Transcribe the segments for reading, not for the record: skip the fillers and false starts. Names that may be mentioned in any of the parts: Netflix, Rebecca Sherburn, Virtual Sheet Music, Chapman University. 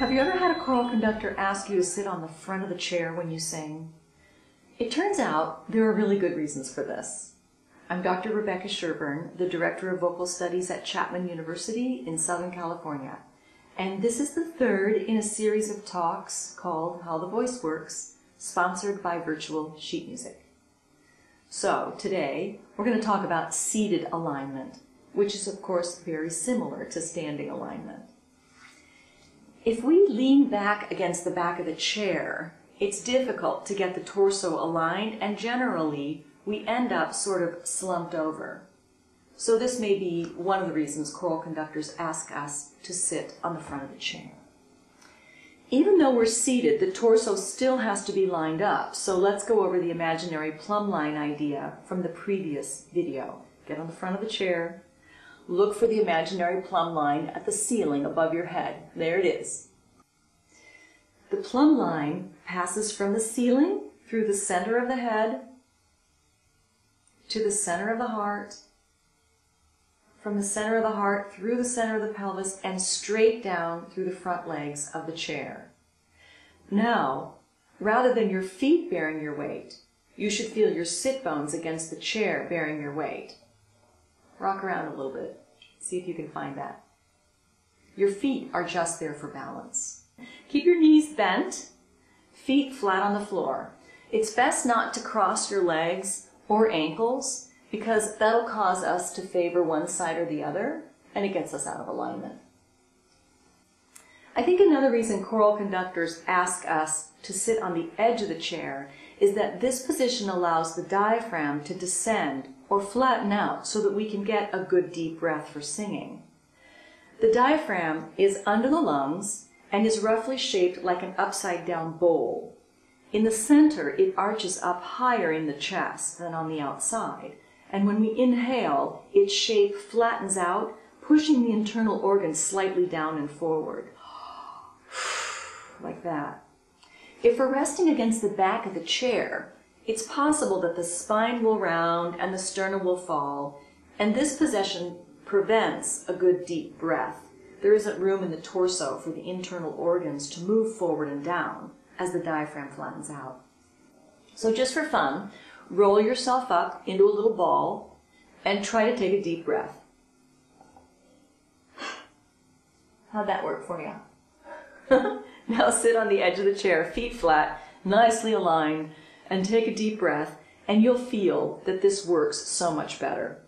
Have you ever had a choral conductor ask you to sit on the front of the chair when you sing? It turns out there are really good reasons for this. I'm Dr. Rebecca Sherburn, the Director of Vocal Studies at Chapman University in Southern California. And this is the third in a series of talks called How the Voice Works, sponsored by Virtual Sheet Music. So today, we're going to talk about seated alignment, which is of course very similar to standing alignment. If we lean back against the back of the chair, it's difficult to get the torso aligned, and generally we end up sort of slumped over. So this may be one of the reasons choral conductors ask us to sit on the front of the chair. Even though we're seated, the torso still has to be lined up, so let's go over the imaginary plumb line idea from the previous video. Get on the front of the chair. Look for the imaginary plumb line at the ceiling above your head. There it is. The plumb line passes from the ceiling through the center of the head to the center of the heart, from the center of the heart through the center of the pelvis, and straight down through the front legs of the chair. Now, rather than your feet bearing your weight, you should feel your sit bones against the chair bearing your weight. Rock around a little bit, see if you can find that. Your feet are just there for balance. Keep your knees bent, feet flat on the floor. It's best not to cross your legs or ankles because that'll cause us to favor one side or the other, and it gets us out of alignment. I think another reason choral conductors ask us to sit on the edge of the chair is that this position allows the diaphragm to descend or flatten out so that we can get a good deep breath for singing. The diaphragm is under the lungs and is roughly shaped like an upside-down bowl. In the center, it arches up higher in the chest than on the outside, and when we inhale, its shape flattens out, pushing the internal organs slightly down and forward, like that. If we're resting against the back of the chair, it's possible that the spine will round and the sternum will fall, and this position prevents a good deep breath. There isn't room in the torso for the internal organs to move forward and down as the diaphragm flattens out. So just for fun, roll yourself up into a little ball and try to take a deep breath. How'd that work for you? Now sit on the edge of the chair, feet flat, nicely aligned, and take a deep breath, and you'll feel that this works so much better.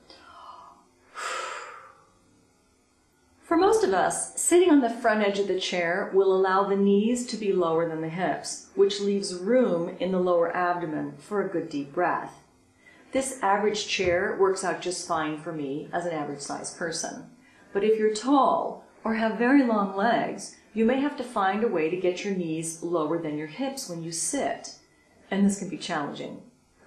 For most of us, sitting on the front edge of the chair will allow the knees to be lower than the hips, which leaves room in the lower abdomen for a good deep breath. This average chair works out just fine for me as an average-sized person. But if you're tall or have very long legs, you may have to find a way to get your knees lower than your hips when you sit. And this can be challenging.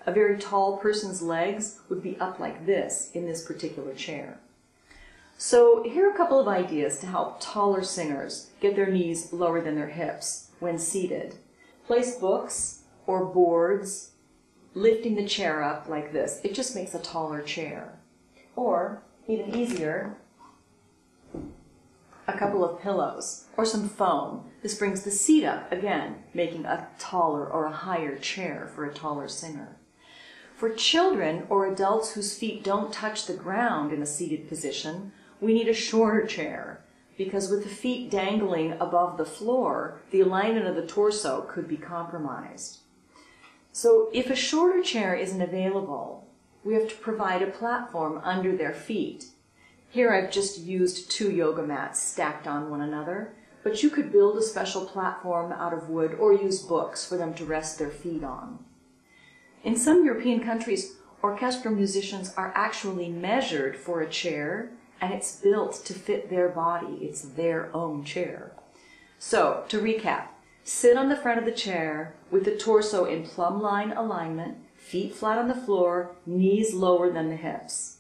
A very tall person's legs would be up like this in this particular chair. So here are a couple of ideas to help taller singers get their knees lower than their hips when seated. Place books or boards, lifting the chair up like this. It just makes a taller chair. Or, even easier, a couple of pillows or some foam. This brings the seat up, again, making a taller or a higher chair for a taller singer. For children or adults whose feet don't touch the ground in a seated position, we need a shorter chair because with the feet dangling above the floor, the alignment of the torso could be compromised. So if a shorter chair isn't available, we have to provide a platform under their feet. Here I've just used two yoga mats stacked on one another, but you could build a special platform out of wood or use books for them to rest their feet on. In some European countries, orchestral musicians are actually measured for a chair, and it's built to fit their body. It's their own chair. So, to recap, sit on the front of the chair with the torso in plumb line alignment, feet flat on the floor, knees lower than the hips.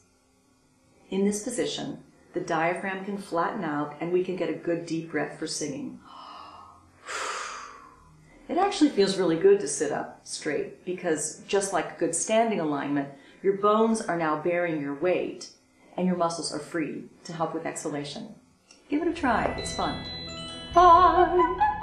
In this position, the diaphragm can flatten out and we can get a good deep breath for singing. It actually feels really good to sit up straight because just like good standing alignment, your bones are now bearing your weight and your muscles are free to help with exhalation. Give it a try, it's fun. far.